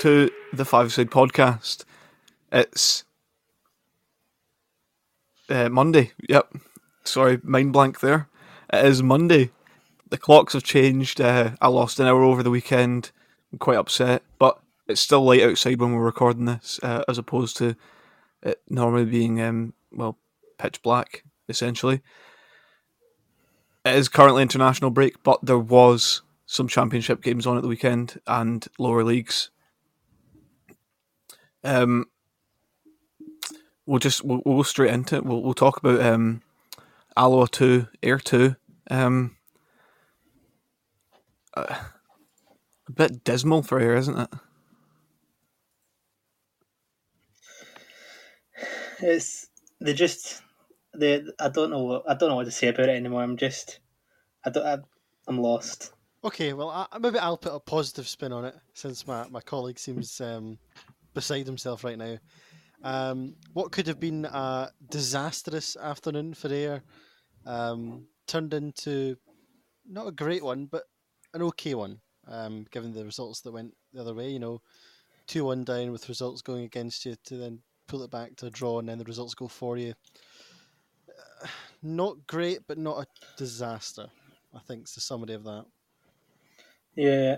to the Five Side Podcast. It's Monday. Yep. Sorry, mind blank there. It is Monday. The clocks have changed. I lost an hour over the weekend. I'm quite upset, but it's still light outside when we're recording this, as opposed to it normally being, pitch black, essentially. It is currently international break, but there was some championship games on at the weekend and lower leagues. We'll go straight into it. We'll talk about Alloa 2, Ayr 2. A bit dismal for Ayr, isn't it? I don't know what to say about it anymore. I'm lost. Okay, well, maybe I'll put a positive spin on it, since my colleague seems beside himself right now. What could have been a disastrous afternoon for Ayr turned into not a great one, but an okay one, given the results that went the other way. 2-1 down with results going against you to then pull it back to a draw and then the results go for you. Not great, but not a disaster, I think is the summary of that. Yeah,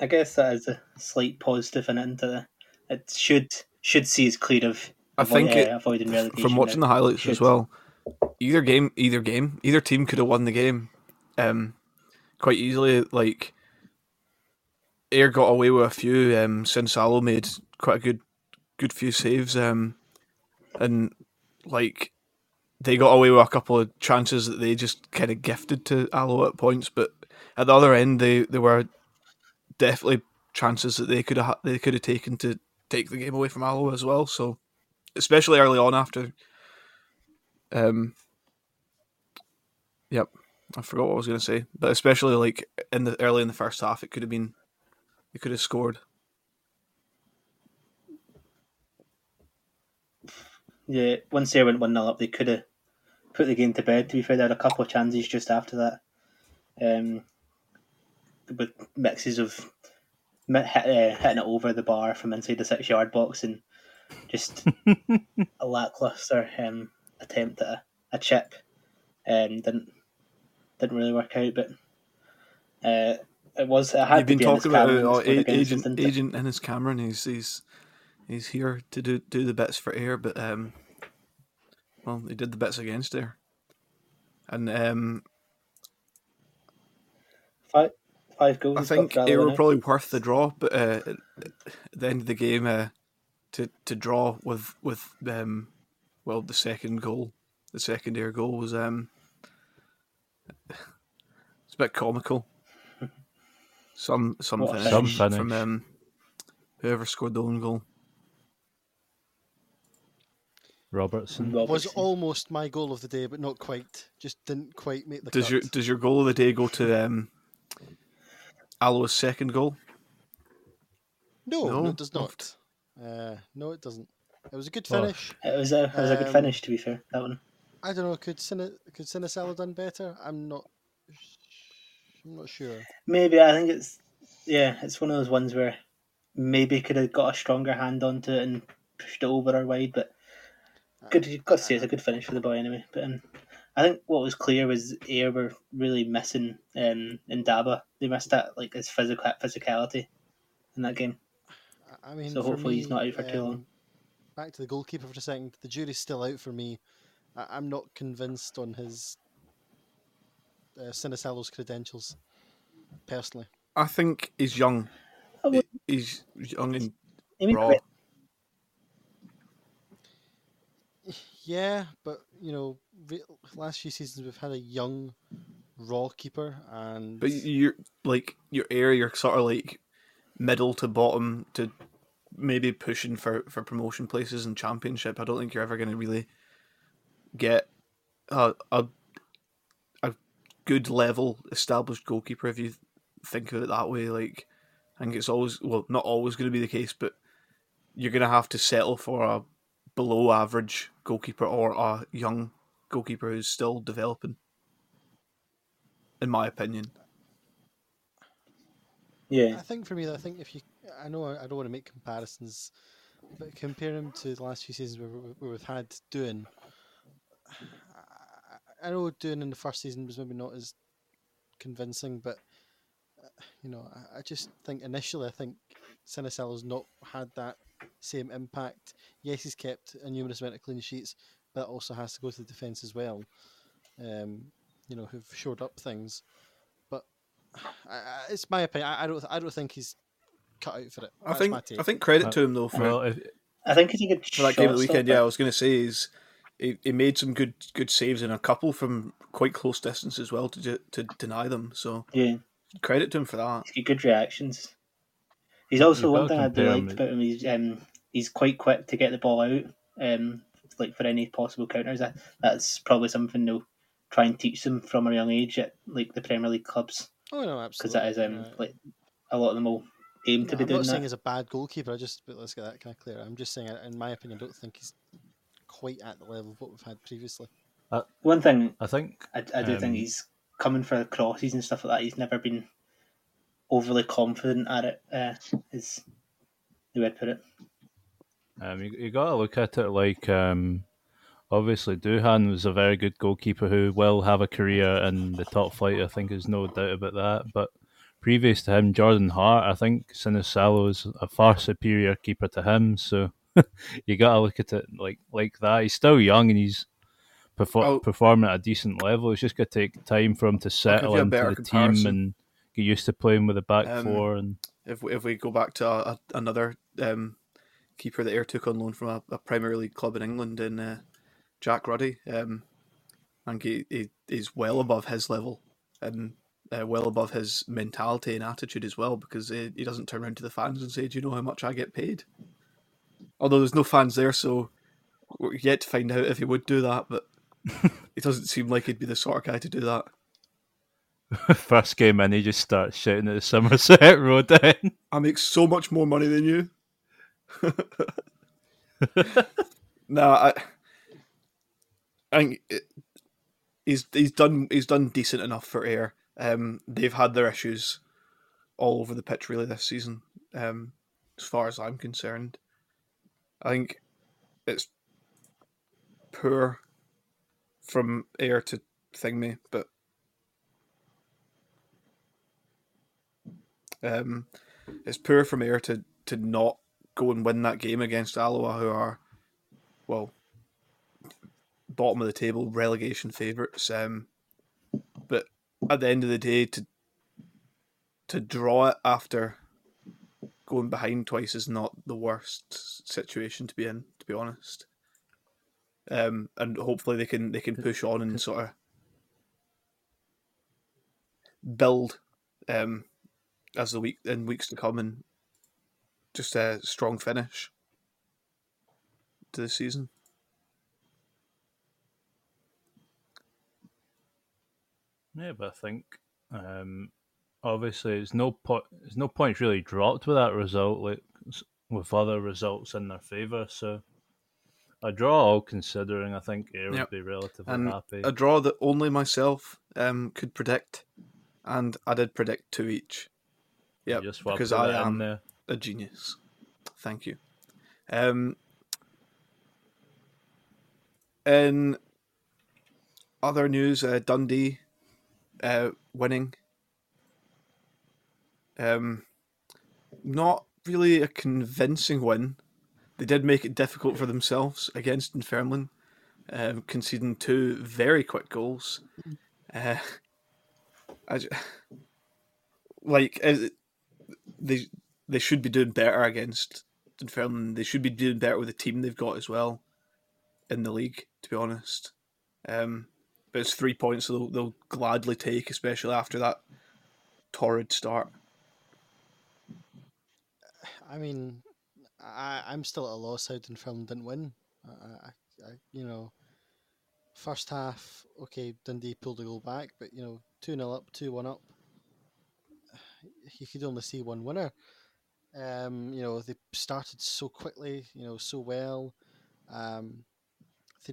I guess that is a slight positive in it. It should see us clear of avoiding relegation. From watching the highlights as well, either team could have won the game quite easily. Like, Ayr got away with a few. Sinisalo made quite a good few saves, and they got away with a couple of chances that they just kind of gifted to Alloa at points, but at the other end, they were definitely chances that they could have taken to take the game away from Alloa as well. So, especially early on after, I forgot what I was going to say, but especially like early in the first half, they could have scored. Yeah, once they went 1-0 up, they could have put the game to bed. To be fair, they had a couple of chances just after that. With mixes of hitting it over the bar from inside the 6-yard box and just a lacklustre attempt at a chip. Didn't really work out, but it was. I had been talking about agent Innes Cameron. He's here to do the bits for Ayr, but he did the bits against Ayr, and Five goals. I think they were probably worth the draw, but at the end of the game, to draw with the second Ayr goal was it's a bit comical. Some finish from whoever scored the own goal. Robertson was almost my goal of the day, but not quite. Just didn't quite make the cut. Does your goal of the day go to Alloa's second goal? No, it does not. No, it doesn't. It was a good finish. It was a good finish, to be fair, that one. I don't know, could Sinisalo done better? I'm not sure. Maybe, I think it's one of those ones where maybe could have got a stronger hand onto it and pushed it over or wide, but good. You've got to say it's a good finish for the boy anyway. But I think what was clear was Ayr were really missing Ndaba. They missed that, like, his physicality in that game. So hopefully he's not out for too long. Back to the goalkeeper for a second. The jury's still out for me. I'm not convinced on his Sinisalo's credentials, personally. I think he's young. He's young and raw. Yeah, but last few seasons we've had a young, raw keeper, and but you're like your area, you're sort of like middle to bottom to maybe pushing for promotion places and championship. I don't think you're ever going to really get a good level established goalkeeper if you think of it that way. Like, I think it's always not always going to be the case, but you're going to have to settle for a below average goalkeeper or a young goalkeeper who's still developing, in my opinion. Yeah, I think for me, I think if you I know I don't want to make comparisons, but compare him to the last few seasons where we've had Doon. I know Doon in the first season was maybe not as convincing, but you know, I just think initially I think Sinisalo's not had that same impact. Yes, he's kept a numerous amount of clean sheets, but that also has to go to the defence as well. You know, who've shored up things, but it's my opinion. I don't think he's cut out for it. I think credit to him though for. Well, I think he did for that game of the weekend. Yeah, I was going to say he made some good saves and a couple from quite close distance as well to deny them. So yeah, credit to him for that. He's got good reactions. He's also one thing I do like about him. He's quite quick to get the ball out. Like for any possible counters. That's probably something they'll try and teach them from a young age at like the Premier League clubs. Oh no, absolutely. Because that is like a lot of them will aim to be doing that. I'm not saying he's a bad goalkeeper. Let's get that kind of clear. I'm just saying, in my opinion, I don't think he's quite at the level of what we've had previously. One thing I do think he's coming for the crosses and stuff like that. He's never been overly confident at it. Is the way I'd put it. You got to look at it like, obviously Doohan was a very good goalkeeper who will have a career in the top flight, I think there's no doubt about that, but previous to him, Jordan Hart, I think Sinisalo is a far superior keeper to him, so you got to look at it like that. He's still young and he's performing at a decent level. It's just going to take time for him to settle into the comparison. Team and get used to playing with the back four. And If we go back to another... keeper that Ayr took on loan from a Premier League club in England in Jack Ruddy. I think he's well above his level and well above his mentality and attitude as well, because he doesn't turn around to the fans and say, do you know how much I get paid? Although there's no fans there, so we're yet to find out if he would do that, but it doesn't seem like he'd be the sort of guy to do that. First game in, he just starts shouting at the Somerset Road end. I make so much more money than you. I think he's done decent enough for Ayr. They've had their issues all over the pitch really this season. As far as I'm concerned, I think it's poor from Ayr to thing me, but it's poor from Ayr to not go and win that game against Alloa, who are, well, bottom of the table, relegation favourites. But at the end of the day, to draw it after going behind twice is not the worst situation to be in, to be honest. And hopefully they can push on and sort of build as the week in weeks to come and. Just a strong finish to the season. Yeah, but I think obviously there's no point really dropped with that result, like with other results in their favour. So a draw, all considering, I think Ayr would be relatively happy. A draw that only myself could predict, and I did predict 2 each. Yeah, because I am there. A genius. Thank you. In other news, Dundee winning. Not really a convincing win. They did make it difficult for themselves against Dunfermline, conceding 2 very quick goals. They should be doing better against Dunfermline. They should be doing better with the team they've got as well in the league, to be honest. But it's 3 points they'll gladly take, especially after that torrid start. I mean, I'm still at a loss how Dunfermline didn't win. First half, okay, Dundee pulled the goal back, but, 2-0 up, 2-1 up. You could only see one winner. They started so quickly, so well. 3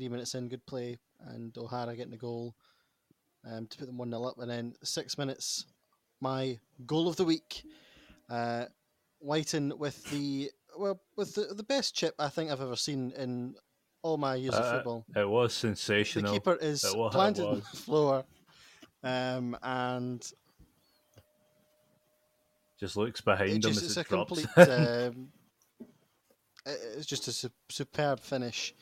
minutes in, good play, and O'Hara getting a goal to put them 1-0 up. And then 6 minutes, my goal of the week Leighton with the with the best chip I think I've ever seen in all my years of football. It was sensational. The keeper is planted on the floor, and just looks behind him just, as it drops. Complete, it's just a superb finish,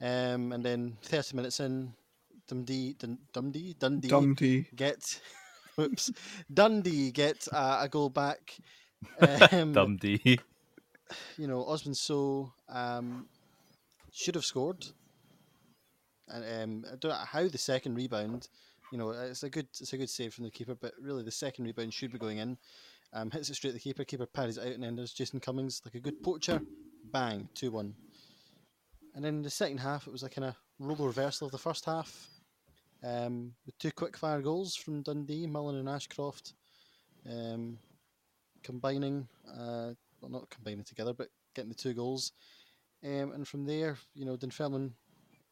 and then 30 minutes in, Dundee get. Whoops. Dundee get a goal back. Dundee. You know, Osman So should have scored. And I don't know how the second rebound, you know, it's a good save from the keeper, but really the second rebound should be going in. Hits it straight at the keeper. Keeper parries it out, and then there's Jason Cummings, like a good poacher. Bang, 2-1. And then in the second half, it was a kind of role reversal of the first half. With two quick-fire goals from Dundee, Mullen and Ashcroft, getting the two goals. And from there, you know, Dunfermline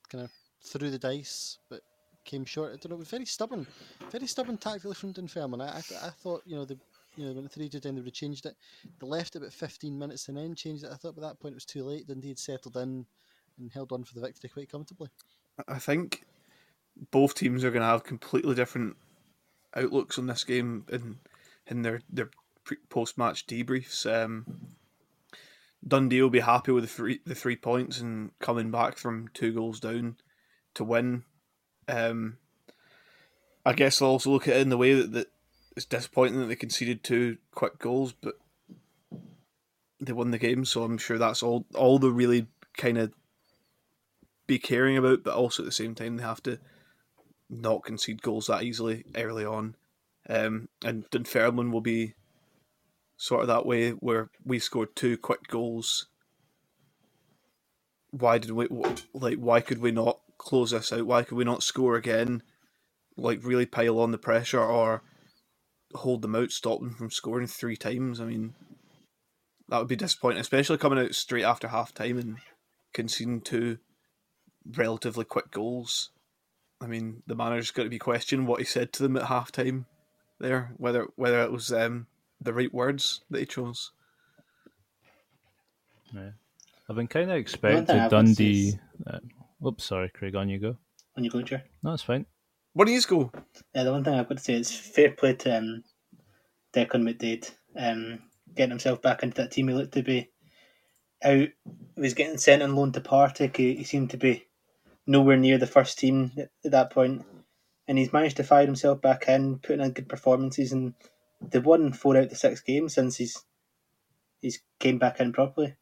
kind of threw the dice, but came short. I don't know, it was very stubborn tactically from Dunfermline. I thought, you know, they went 3-2 down, they would have changed it. They left it about 15 minutes and then changed it. I thought by that point it was too late. Dundee had settled in and held on for the victory quite comfortably. I think both teams are going to have completely different outlooks on this game in their post-match debriefs. Dundee will be happy with the three points and coming back from two goals down to win. I guess they'll also look at it in the way that it's disappointing that they conceded two quick goals, but they won the game, so I'm sure that's all they really kind of be caring about, but also at the same time they have to not concede goals that easily early on, and Dunfermline will be sort of that way where we scored two quick goals. Why could we not close this out? Why could we not score again? Like really pile on the pressure or hold them out, stop them from scoring three times. I mean, that would be disappointing, especially coming out straight after half time and conceding two relatively quick goals. I mean, the manager's got to be questioning what he said to them at half time there, whether it was the right words that he chose. Yeah. I've been kind of expecting Dundee. Oops, sorry, Craig, on you go. On you go, Chair. No, it's fine. What do you go? Yeah, the one thing I've got to say is fair play to Declan McDade, getting himself back into that team. He looked to be out. He was getting sent on loan to Partick. He seemed to be nowhere near the first team at that point, and he's managed to fire himself back in, putting in good performances, and they've won 4 out of the 6 games since he's came back in properly.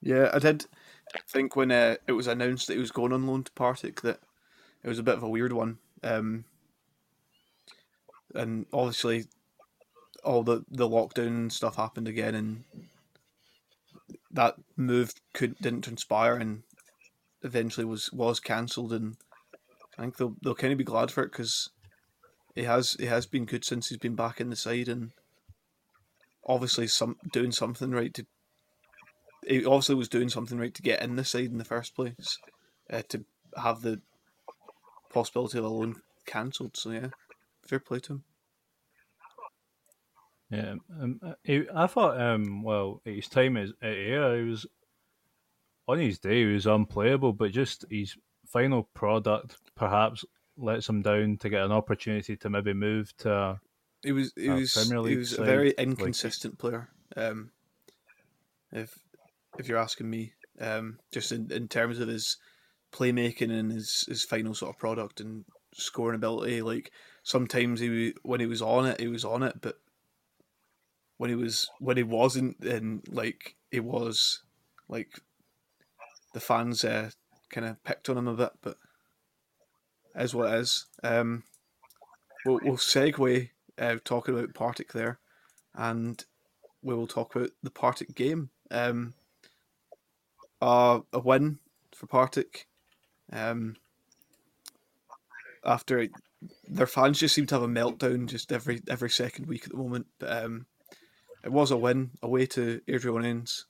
Yeah, I did think when it was announced that he was going on loan to Partick that it was a bit of a weird one, and obviously all the lockdown stuff happened again, and that move didn't transpire, and eventually was cancelled. And I think they'll kind of be glad for it because he has been good since he's been back in the side, and obviously doing something right to. He obviously was doing something right to get in the side in the first place, to have the possibility of a loan cancelled. So yeah, fair play to him. Yeah, I thought, his time at Ayr, he was on his day, he was unplayable, but just his final product perhaps lets him down to get an opportunity to maybe move to. He was Premier League. He was a very inconsistent player. If you're asking me, just in terms of his playmaking and his final sort of product and scoring ability, like sometimes when he was on it, but. When he wasn't, then he was the fans kind of picked on him a bit, but as what it is. We'll segue talking about Partick there, and we will talk about the Partick game. A win for Partick. After their fans just seem to have a meltdown just every second week at the moment, but. It was a win away to Airdrieonians.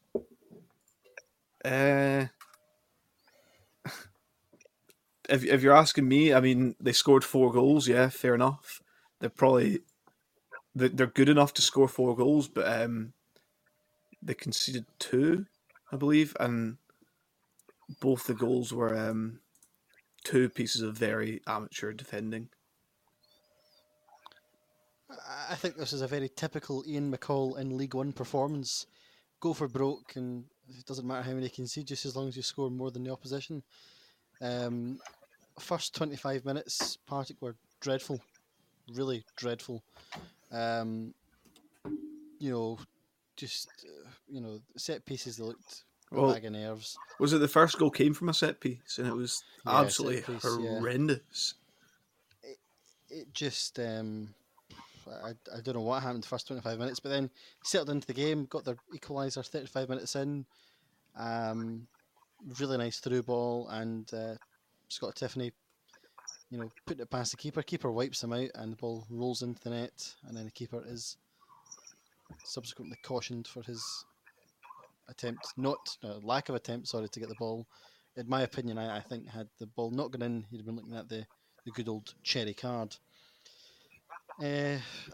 If you're asking me, I mean, they scored 4 goals. Yeah, fair enough. They're probably they're good enough to score 4 goals, but they conceded 2, I believe, and both the goals were 2 pieces of very amateur defending. I think this is a very typical Ian McCall in League One performance. Go for broke, and it doesn't matter how many you concede, just as long as you score more than the opposition. First 25 minutes, Partick were dreadful, really dreadful. Set pieces that looked bag of nerves. Was it the first goal came from a set piece, and it was absolutely horrendous? Yeah. It just. I don't know what happened the first 25 minutes, but then settled into the game, got their equaliser 35 minutes in. Really nice through ball, and Scott Tiffany, putting it past the keeper. Keeper wipes him out, and the ball rolls into the net, and then the keeper is subsequently cautioned for his lack of attempt to get the ball. In my opinion, I think had the ball not gone in, he'd have been looking at the good old cherry card.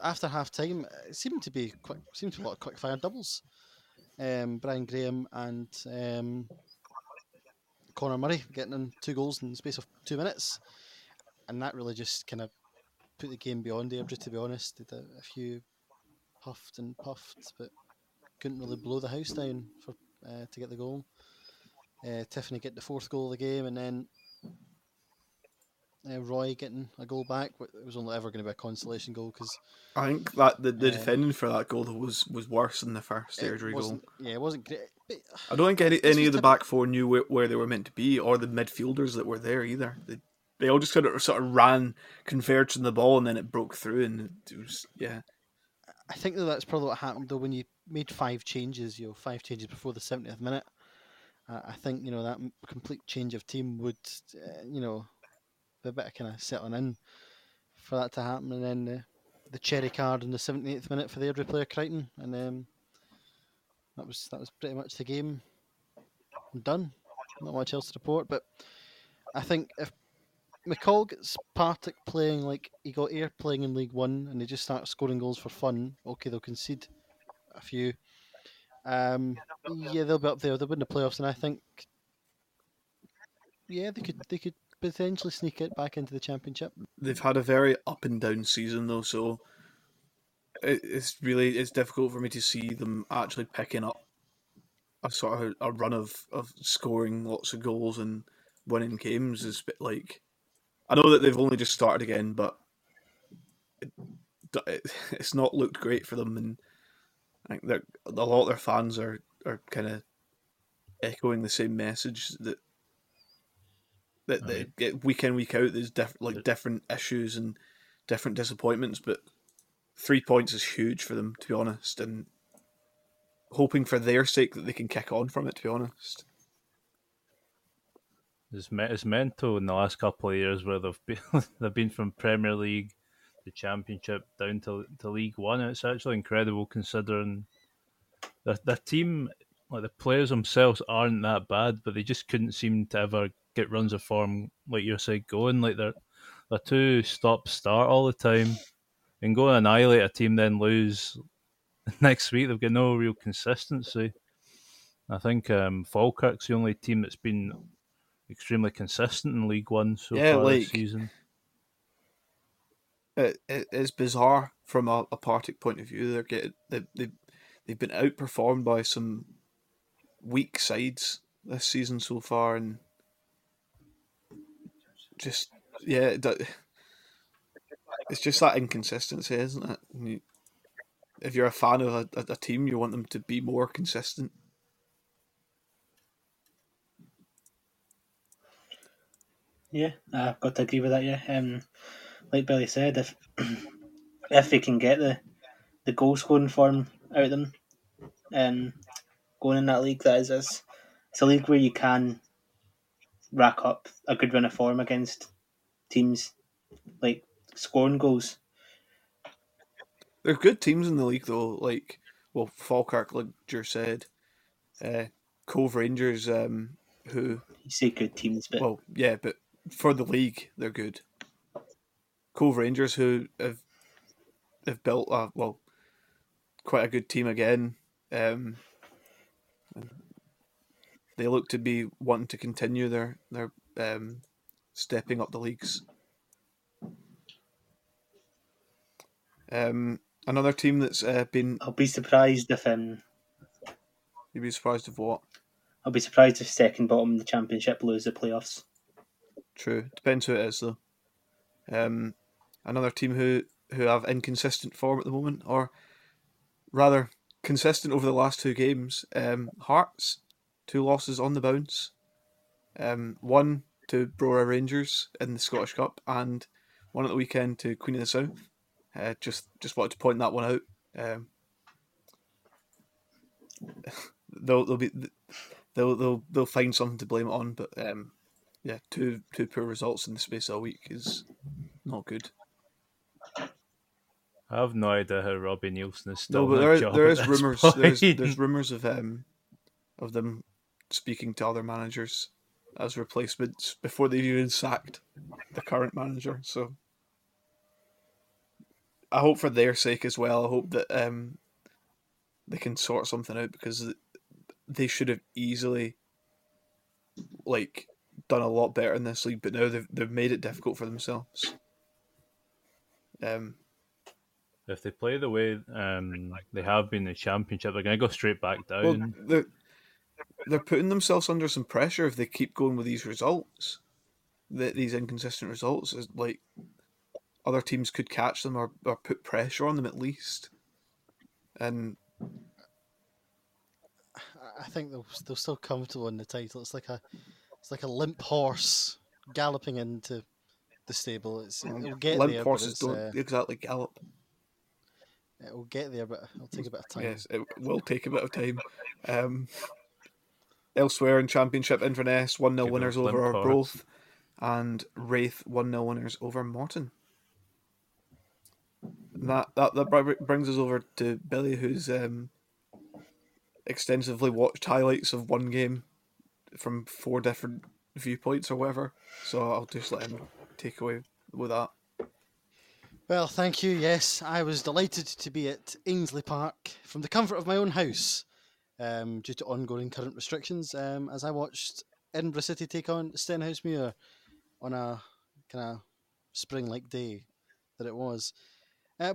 After half time, it seemed to be a lot of quick fire doubles. Brian Graham and Conor Murray getting in 2 goals in the space of 2 minutes, and that really just kind of put the game beyond Airdrie, to be honest. Did a few huffed and puffed, but couldn't really blow the house down for to get the goal. Tiffany get the 4th goal of the game, and then Roy getting a goal back. It was only ever going to be a consolation goal, because I think that the defending for that goal was worse than the first Airdrie goal. Yeah, it wasn't great. But I don't think any of the back 4 knew where they were meant to be, or the midfielders that were there either. They all just sort of ran, converged on the ball, and then it broke through. And it was, yeah. I think that's probably what happened though when you made 5 changes. Five changes before the 70th minute. I think that complete change of team would a bit of kind of settling in for that to happen, and then the cherry card in the 78th minute for the Airdrie player Crichton, and that was pretty much the game. I'm done. Not much else to report, but I think if McCall gets Partick playing like he got Ayr playing in League One, and they just start scoring goals for fun, okay, they'll concede a few. They'll be up there. They'll win the playoffs, and I think they could potentially sneak it back into the championship. They've had a very up and down season though, so it's difficult for me to see them actually picking up a sort of a run of scoring lots of goals and winning games. Is like, I know that they've only just started again, but it's not looked great for them, and I think a lot of their fans are kind of echoing the same message that they get week in, week out. There's different issues and different disappointments, but 3 points is huge for them, to be honest, and hoping for their sake that they can kick on from it, to be honest. It's mental in the last couple of years where they've been from Premier League to Championship down to League One. It's actually incredible considering the team, like the players themselves aren't that bad, but they just couldn't seem to ever get runs of form, like you said, going. Like they're too stop-start all the time, and go and annihilate a team, then lose next week. They've got no real consistency. I think Falkirk's the only team that's been extremely consistent in League One so far this season. It's bizarre from a Partick point of view. They've been outperformed by some weak sides this season so far, and it's just that inconsistency, isn't it? If you're a fan of a team, you want them to be more consistent. Yeah, I've got to agree with that. Yeah, like Billy said, if they can get the goal scoring form out of them, going in that league, it's a league where you can rack up a good run of form against teams, like scoring goals. They're good teams in the league though, Falkirk, like Jer said, Cove Rangers, who you say good teams, but but for the league they're good. Cove Rangers, who have they've built a quite a good team again. They look to be wanting to continue their stepping up the leagues. Another team that's been... I'll be surprised if... You'd be surprised if what? I'll be surprised if second bottom in the championship lose the playoffs. True. Depends who it is, though. Another team who have inconsistent form at the moment, or rather consistent over the last two games. Hearts, 2 losses on the bounce. 1 to Brora Rangers in the Scottish Cup and 1 at the weekend to Queen of the South. Just wanted to point that one out. They'll find something to blame it on, but yeah, two poor results in the space of a week is not good. I have no idea how Robbie Nielsen is still. No, but there's rumours of them speaking to other managers as replacements before they've even sacked the current manager. So I hope for their sake as well. I hope that they can sort something out, because they should have easily done a lot better in this league, but now they've made it difficult for themselves. If they play the way they have been in the championship, they're going to go straight back down. Well, they're putting themselves under some pressure if they keep going with these results, these inconsistent results. Other teams could catch them or put pressure on them at least. And I think they're still comfortable in the title. It's like a limp horse galloping into the stable. It'll get limp there, horses don't exactly gallop. It will get there, but it'll take a bit of time. Yes, it will take a bit of time. Elsewhere in Championship, Inverness 1-0 winners over Arbroath, and Raith 1-0 winners over Morton. And that brings us over to Billy, who's extensively watched highlights of one game from 4 different viewpoints or whatever. So I'll just let him take away with that. Well, thank you. Yes, I was delighted to be at Ainslie Park from the comfort of my own house due to ongoing current restrictions as I watched Edinburgh City take on Stenhousemuir on a kind of spring-like day that it was.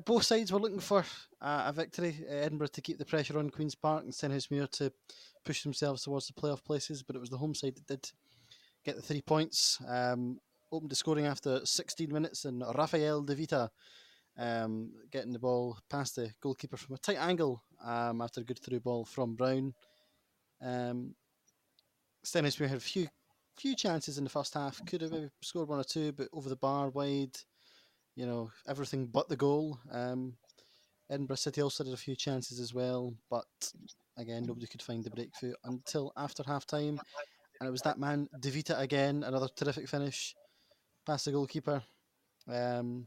Both sides were looking for a victory. Edinburgh to keep the pressure on Queen's Park and Stenhousemuir to push themselves towards the playoff places, but it was the home side that did get the 3 points. Opened the scoring after 16 minutes and Rafael De Vita getting the ball past the goalkeeper from a tight angle after a good through ball from Brown. Stenhousemuir had a few chances in the first half. Could have maybe scored 1 or 2, but over the bar, wide... everything but the goal. Edinburgh City also had a few chances as well, but again, nobody could find the breakthrough until after half-time. And it was that man, De Vita again, another terrific finish past the goalkeeper. And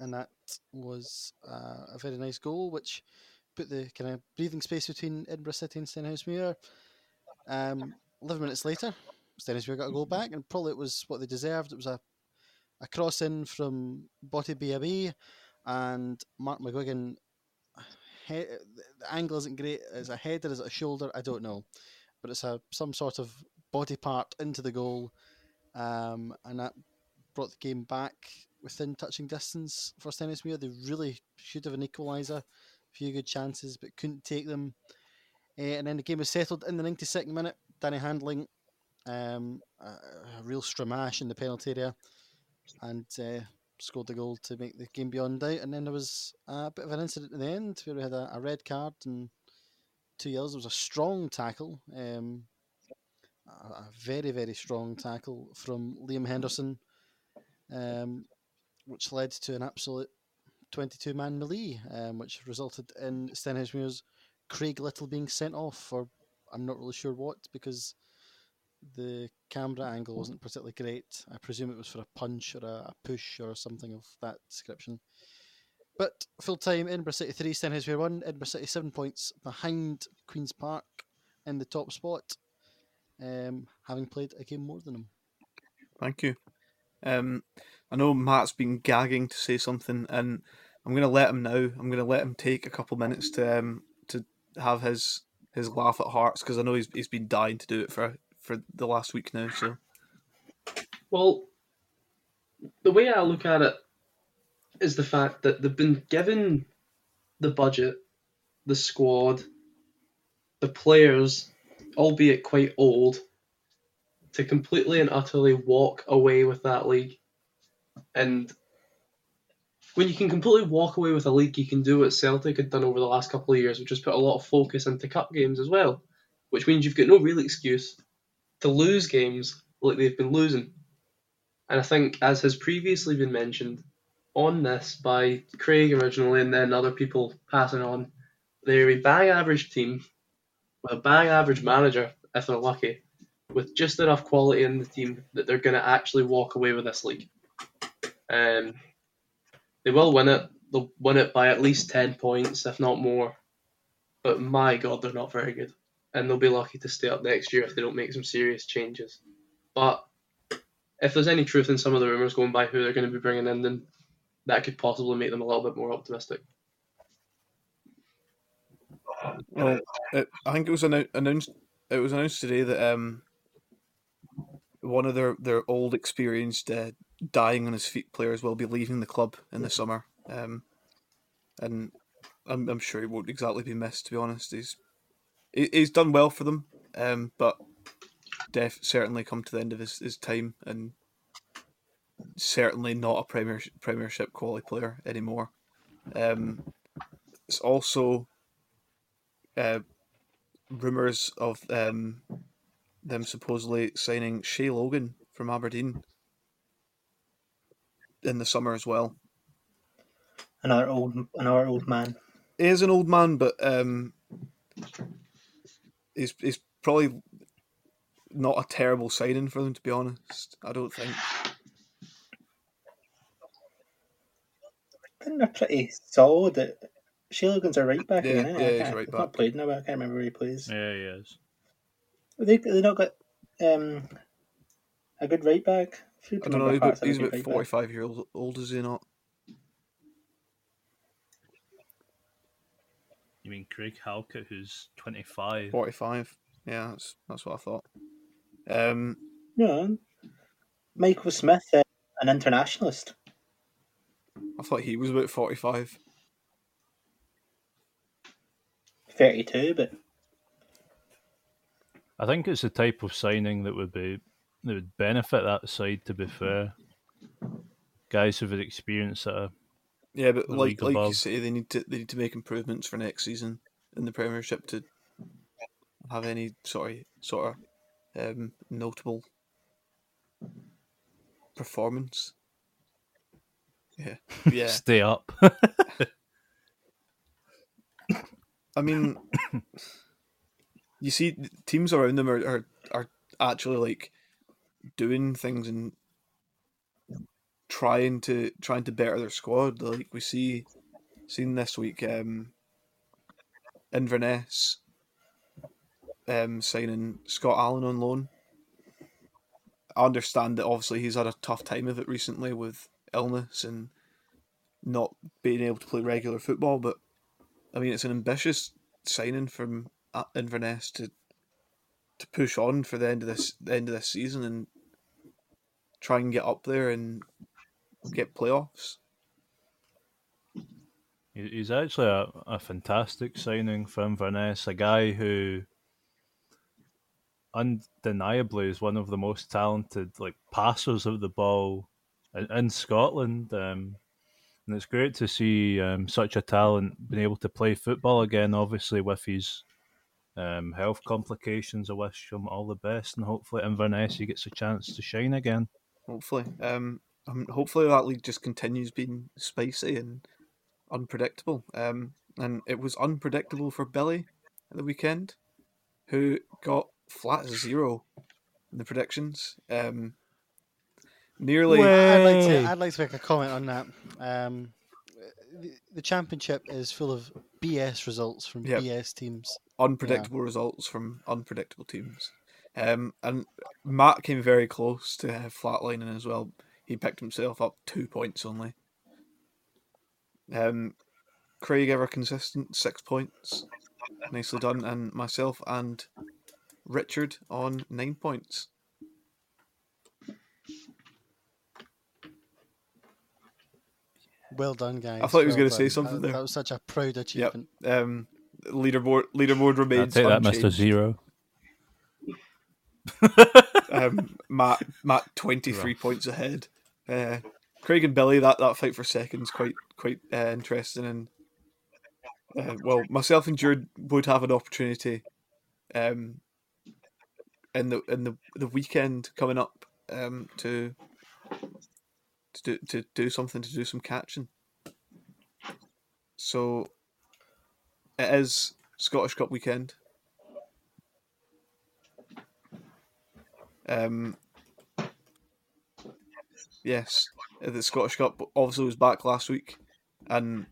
that was a very nice goal, which put the kind of breathing space between Edinburgh City and Stenhousemuir. 11 minutes later, Stenhousemuir got a goal back, and probably it was what they deserved. It was a cross-in from Botti Biabi, and Mark McGuigan, the angle isn't great. Is it a header? Is it a shoulder? I don't know. But it's some sort of body part into the goal, and that brought the game back within touching distance for Stenhousemuir. They really should have an equaliser, a few good chances, but couldn't take them. And then the game was settled in the 92nd minute. Danny Handling, a real stramash in the penalty area, and scored the goal to make the game beyond doubt. And then there was a bit of an incident at the end where we had a red card and 2 yellows. There was a strong tackle, a very, very strong tackle from Liam Henderson, which led to an absolute 22-man melee, which resulted in Stenhousemuir's Craig Little being sent off for I'm not really sure what, because the camera angle wasn't particularly great. I presume it was for a punch or a push or something of that description. But full time, Edinburgh City 3, Stenhousemuir 1. Edinburgh City 7 points behind Queen's Park in the top spot, having played a game more than them. Thank you. I know Matt's been gagging to say something, and I'm going to let him now. I'm going to let him take a couple minutes to have his laugh at Hearts, because I know he's been dying to do it for the last week now. So, well, the way I look at it is the fact that they've been given the budget, the squad, the players, albeit quite old, to completely and utterly walk away with that league. And when you can completely walk away with a league, you can do what Celtic had done over the last couple of years, which is put a lot of focus into cup games as well, which means you've got no real excuse to lose games like they've been losing. And I think, as has previously been mentioned on this by Craig originally and then other people passing on, they're a bang average team with a bang average manager, if they're lucky, with just enough quality in the team that they're going to actually walk away with this league. They will win it. They'll win it by at least 10 points, if not more. But my God, they're not very good. And they'll be lucky to stay up next year if they don't make some serious changes. But if there's any truth in some of the rumours going by who they're going to be bringing in, then that could possibly make them a little bit more optimistic. Well, I think it was announced today that one of their old experienced dying on his feet players will be leaving the club in the summer, and I'm sure he won't exactly be missed, to be honest. He's done well for them, but Def certainly come to the end of his time, and certainly not a premiership quality player anymore. It's also rumours of them supposedly signing Shay Logan from Aberdeen in the summer as well. Another old man. He is an old man, but he's probably not a terrible signing for them, to be honest. I don't think. I think they're pretty solid. Shea Logan's a right back, isn't he? Yeah, he's right back. Not played now, but I can't remember where he plays. Yeah, he is. They not got a good right back. I don't know, he's about 45 years old, is he not? You mean Craig Halkett, who's 25? 45, yeah, that's what I thought. No, Michael Smith, an internationalist. I thought he was about 45. 32, but... I think it's the type of signing that would benefit that side, to be fair. Guys who've had experience at a... Yeah, but like you say, they need to make improvements for next season in the Premiership to have any sort of notable performance. Yeah. Stay up. I mean, you see, teams around them are actually like doing things and trying to better their squad. Like we seen this week, Inverness signing Scott Allen on loan. I understand that obviously he's had a tough time of it recently with illness and not being able to play regular football, but I mean, it's an ambitious signing from Inverness to push on for the end of this season and try and get up there and get playoffs. He's actually a fantastic signing for Inverness, a guy who undeniably is one of the most talented passers of the ball in Scotland. And it's great to see such a talent being able to play football again, obviously with his health complications. I wish him all the best, and hopefully at Inverness he gets a chance to shine again. Hopefully. Hopefully that league just continues being spicy and unpredictable. And it was unpredictable for Billy at the weekend, who got flat as 0 in the predictions. Nearly. I'd like to make a comment on that. The championship is full of BS results from BS teams. Unpredictable results from unpredictable teams. And Matt came very close to flatlining as well. He picked himself up 2 points only. Craig ever consistent, 6 points. Nicely done. And myself and Richard on 9 points. Well done, guys. I thought he was going to say something there. That was such a proud achievement. Yep. Leaderboard remains unchanged. I'll take that, Mr. Zero. Matt 23 points ahead. Craig and Billy, that fight for seconds, quite interesting. And well, myself and Jude would have an opportunity in the weekend coming up to do some catching. So it is Scottish Cup weekend. Yes, the Scottish Cup obviously was back last week, and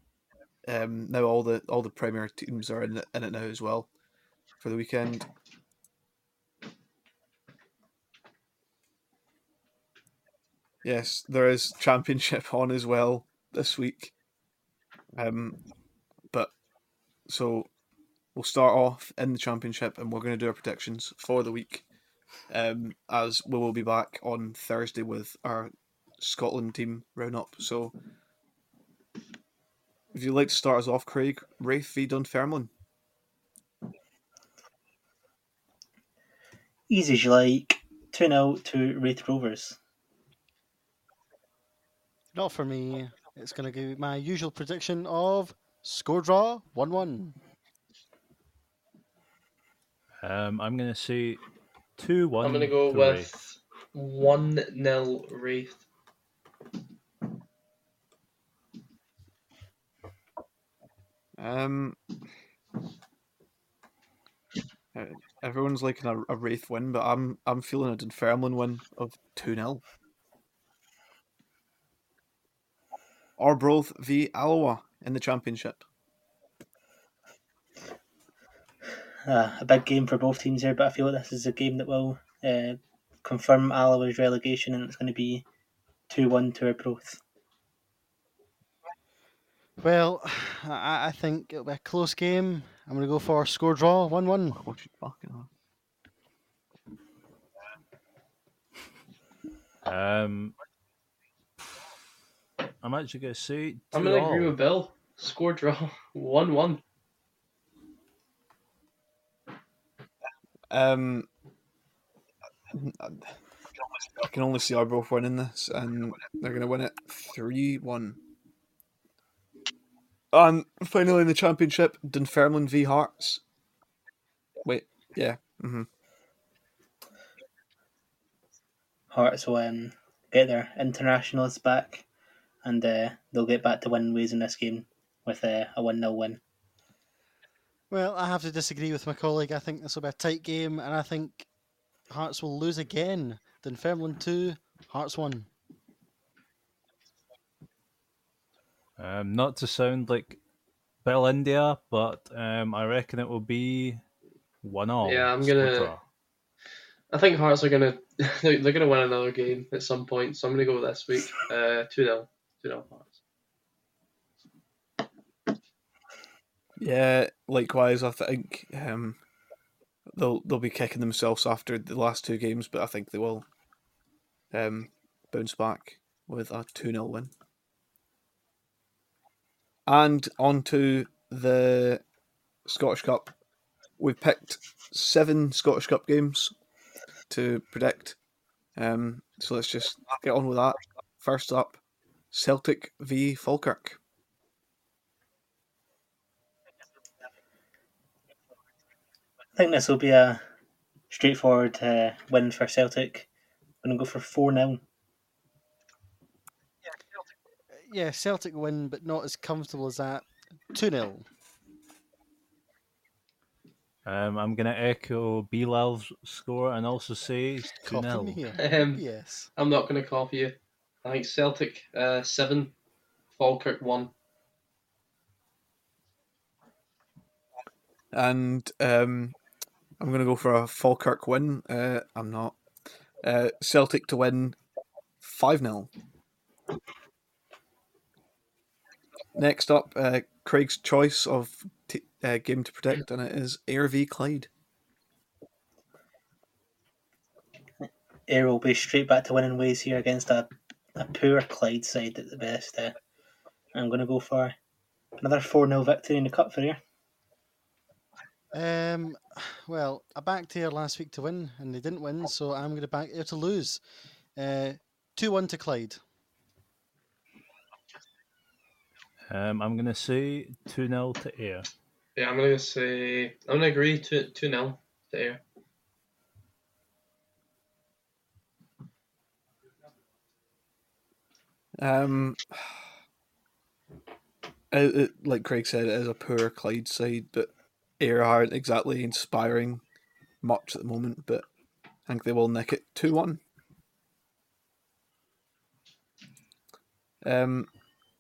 now all the Premier teams are in it now as well for the weekend. Yes, there is Championship on as well this week. But so we'll start off in the Championship, and we're going to do our predictions for the week. As we will be back on Thursday with our Scotland team round-up. So, if you'd like to start us off, Craig, Raith v Dunfermline. Easy as you like. 2-0 to Raith Rovers. Not for me. It's going to give my usual prediction of score draw, 1-1. I'm going to say 2-1. I'm going to go with 1-0 Raith. Everyone's liking a Raith win, but I'm feeling a Dunfermline win of 2-0. Arbroath v Alloa in the Championship. A big game for both teams here, but I feel like this is a game that will confirm Alloa's relegation, and it's going to be 2-1 to Arbroath. Well, I think it'll be a close game. I'm going to go for score draw, 1-1. I'm actually going to say I'm going to agree with Bill. Score draw, 1-1. I can only see Arbroath winning this, and they're going to win it 3-1. And finally in the Championship, Dunfermline v Hearts. Wait, yeah. Mm-hmm. Hearts will get their internationals back, and they'll get back to winning ways in this game with a 1-0 win. Well, I have to disagree with my colleague. I think this will be a tight game, and I think Hearts will lose again. Dunfermline 2, Hearts 1. Not to sound like Bill India, but I reckon it will be 1-1. Yeah, I think Hearts are gonna. They're gonna win another game at some point, so I'm gonna go this week. 2-0 Hearts. Yeah, likewise. I think they'll be kicking themselves after the last two games, but I think they will bounce back with a 2-0 win. And on to the Scottish Cup. We've picked 7 Scottish Cup games to predict. So let's just get on with that. First up, Celtic v Falkirk. I think this will be a straightforward win for Celtic. I'm going to go for 4-0. Yeah, Celtic win, but not as comfortable as that. 2-0. I'm going to echo Bilal's score and also say 2-0. Yes. I'm not going to copy you. I think Celtic 7, Falkirk 1. And I'm going to go for a Falkirk win. I'm not. Celtic to win 5-0. Next up, Craig's choice of game to predict, and it is Ayr v Clyde. Ayr will be straight back to winning ways here against a poor Clyde side at the best. I'm going to go for another 4-0 victory in the Cup for Ayr. Well, I backed Ayr last week to win, and they didn't win, so I'm going to back Ayr to lose. 2-1 to Clyde. I'm going to say 2-0 to Ayr. Yeah, I'm going to say... I'm going to agree 2-0 to Ayr. Like Craig said, it is a poor Clyde side, but Ayr aren't exactly inspiring much at the moment, but I think they will nick it 2-1.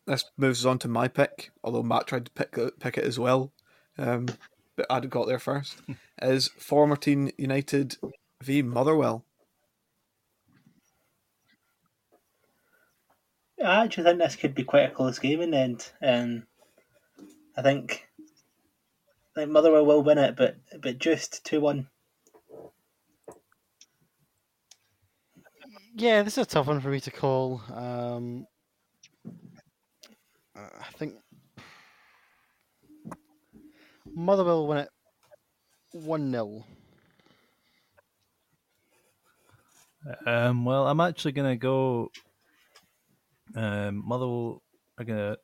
This moves on to my pick, although Matt tried to pick it as well, but I'd got there first, is Formartine United v Motherwell. I actually think this could be quite a close game in the end. I think Motherwell will win it, but just 2-1. Yeah, this is a tough one for me to call. I think Motherwell win it 1-0. Well, I'm actually going to go... Motherwell are going to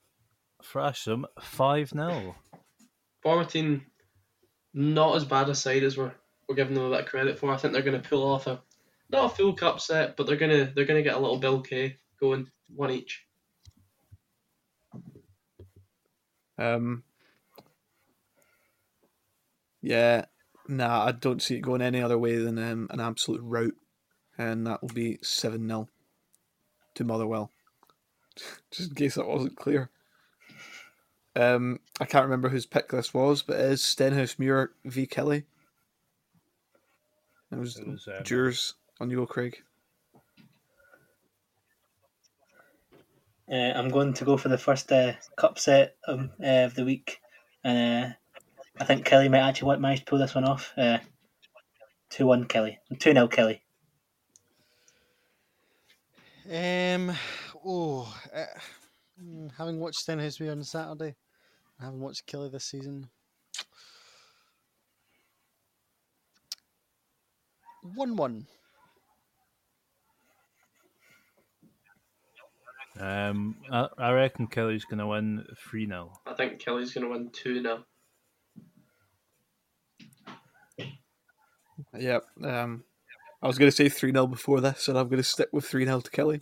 thrash them 5-0. Formartine, not as bad a side as we're giving them a bit of credit for. I think they're going to pull off a not a full cup set, but they're going to get a little Bill K going, one each. I don't see it going any other way than an absolute rout, and that will be 7-0 to Motherwell. Just in case that wasn't clear. I can't remember whose pick this was, but it is Stenhousemuir v Kelly. It was Jurors. On you go, Craig. I'm going to go for the first cup set of the week. I think Kelly might actually manage to pull this one off. 2-1 Kelly. 2-0 Kelly. Having watched Stenhousemuir on Saturday, I haven't watched Kelly this season. 1-1. I reckon Kelly's going to win 3-0. I think Kelly's going to win 2-0. Yep. I was going to say 3-0 before this, and I'm going to stick with 3-0 to Kelly.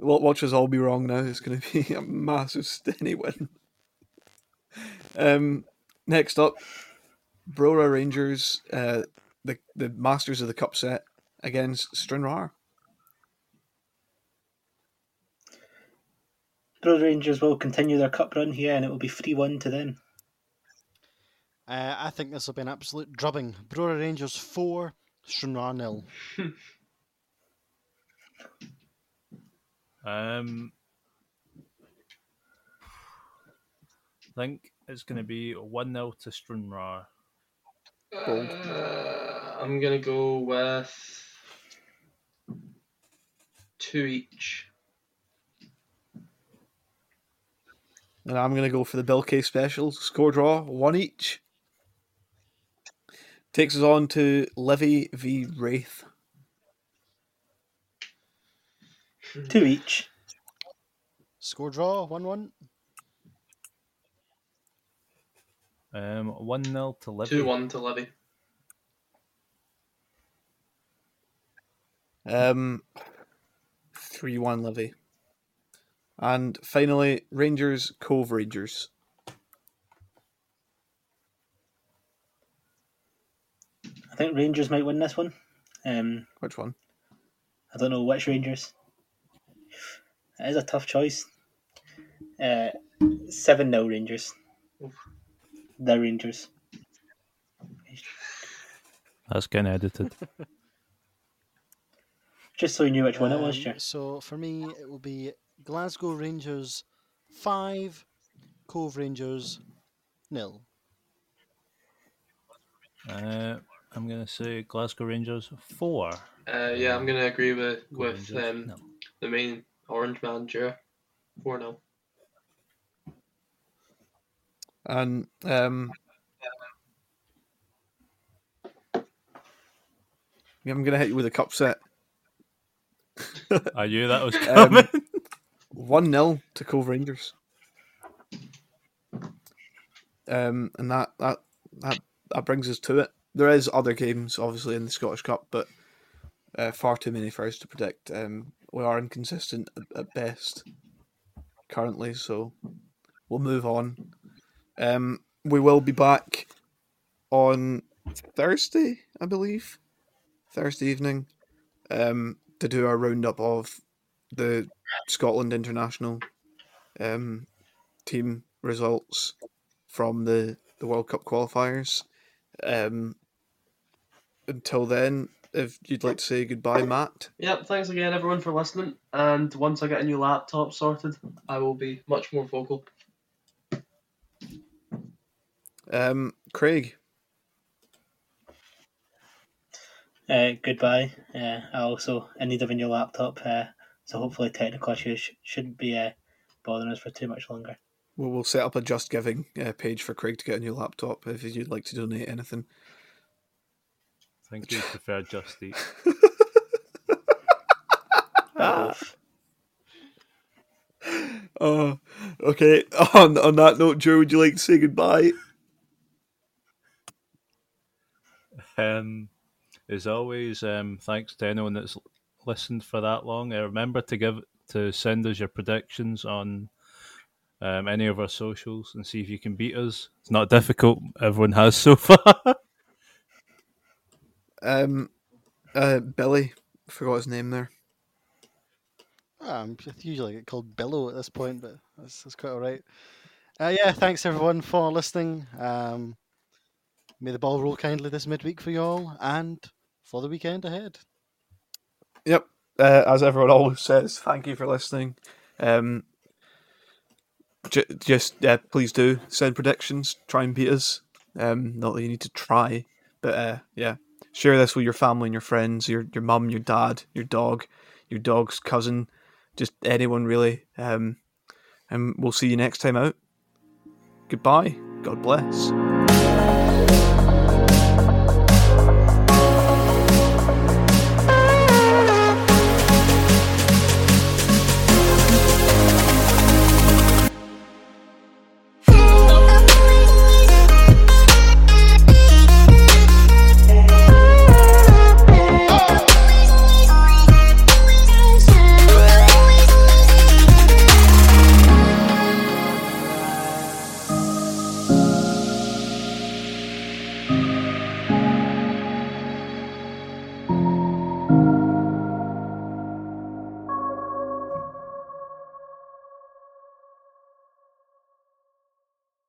Watch us all be wrong now. It's going to be a massive Stenny win. Next up, Brora Rangers, the masters of the cup set, against Stranraer. Brora Rangers will continue their cup run here, and it will be 3-1 to them. I think this will be an absolute drubbing. Brora Rangers 4, Stranraer 0. I think it's going to be 1-0 to Stranraer. I'm going to go with 2 each. And I'm going to go for the Bill K special. Score draw, 1 each. Takes us on to Livi v Raith. 2 each. Score draw, 1-1. 1-0 to Livi. 2-1 to Livi. Um, 3-1 Livi. And finally, Rangers, Cove Rangers. I think Rangers might win this one. Which one? I don't know which Rangers. It is a tough choice. 7-0 Rangers. Oof. The Rangers. That's getting edited. Just so you knew which one it was, Jack. So for me, it will be Glasgow Rangers 5, Cove Rangers 0. I'm going to say Glasgow Rangers 4. Yeah, I'm going to agree with Rangers, the main orange manager, 4-0. And I'm going to hit you with a cup set. I knew that was coming. 1-0 to Cove Rangers. And that brings us to it. There is other games, obviously, in the Scottish Cup, but far too many for us to predict. We are inconsistent at best currently, so we'll move on. We will be back on Thursday, I believe. Thursday evening, to do our roundup of the Scotland international team results from the World Cup qualifiers. Until then, if you'd like to say goodbye, Matt. Yep, thanks again, everyone, for listening. And once I get a new laptop sorted, I will be much more vocal. Craig. Goodbye. I need of a new laptop, so hopefully technical issues shouldn't be bothering us for too much longer. We'll set up a Just Giving page for Craig to get a new laptop if you'd like to donate anything. I think you prefer Just Eat. Oh, okay. On that note, Drew, would you like to say goodbye? As always, thanks to anyone that's listened for that long. Remember to send us your predictions on any of our socials and see if you can beat us. It's not difficult. Everyone has so far. Billy, forgot his name there. I usually get called Billow at this point, but that's quite all right. Yeah, thanks everyone for listening. May the ball roll kindly this midweek for you all and for the weekend ahead. Yep. As everyone always says, thank you for listening. Just please do send predictions. Try and beat us. Not that you need to try, but yeah. Share this with your family and your friends, your mum, your dad, your dog, your dog's cousin, just anyone really. And we'll see you next time out. Goodbye. God bless.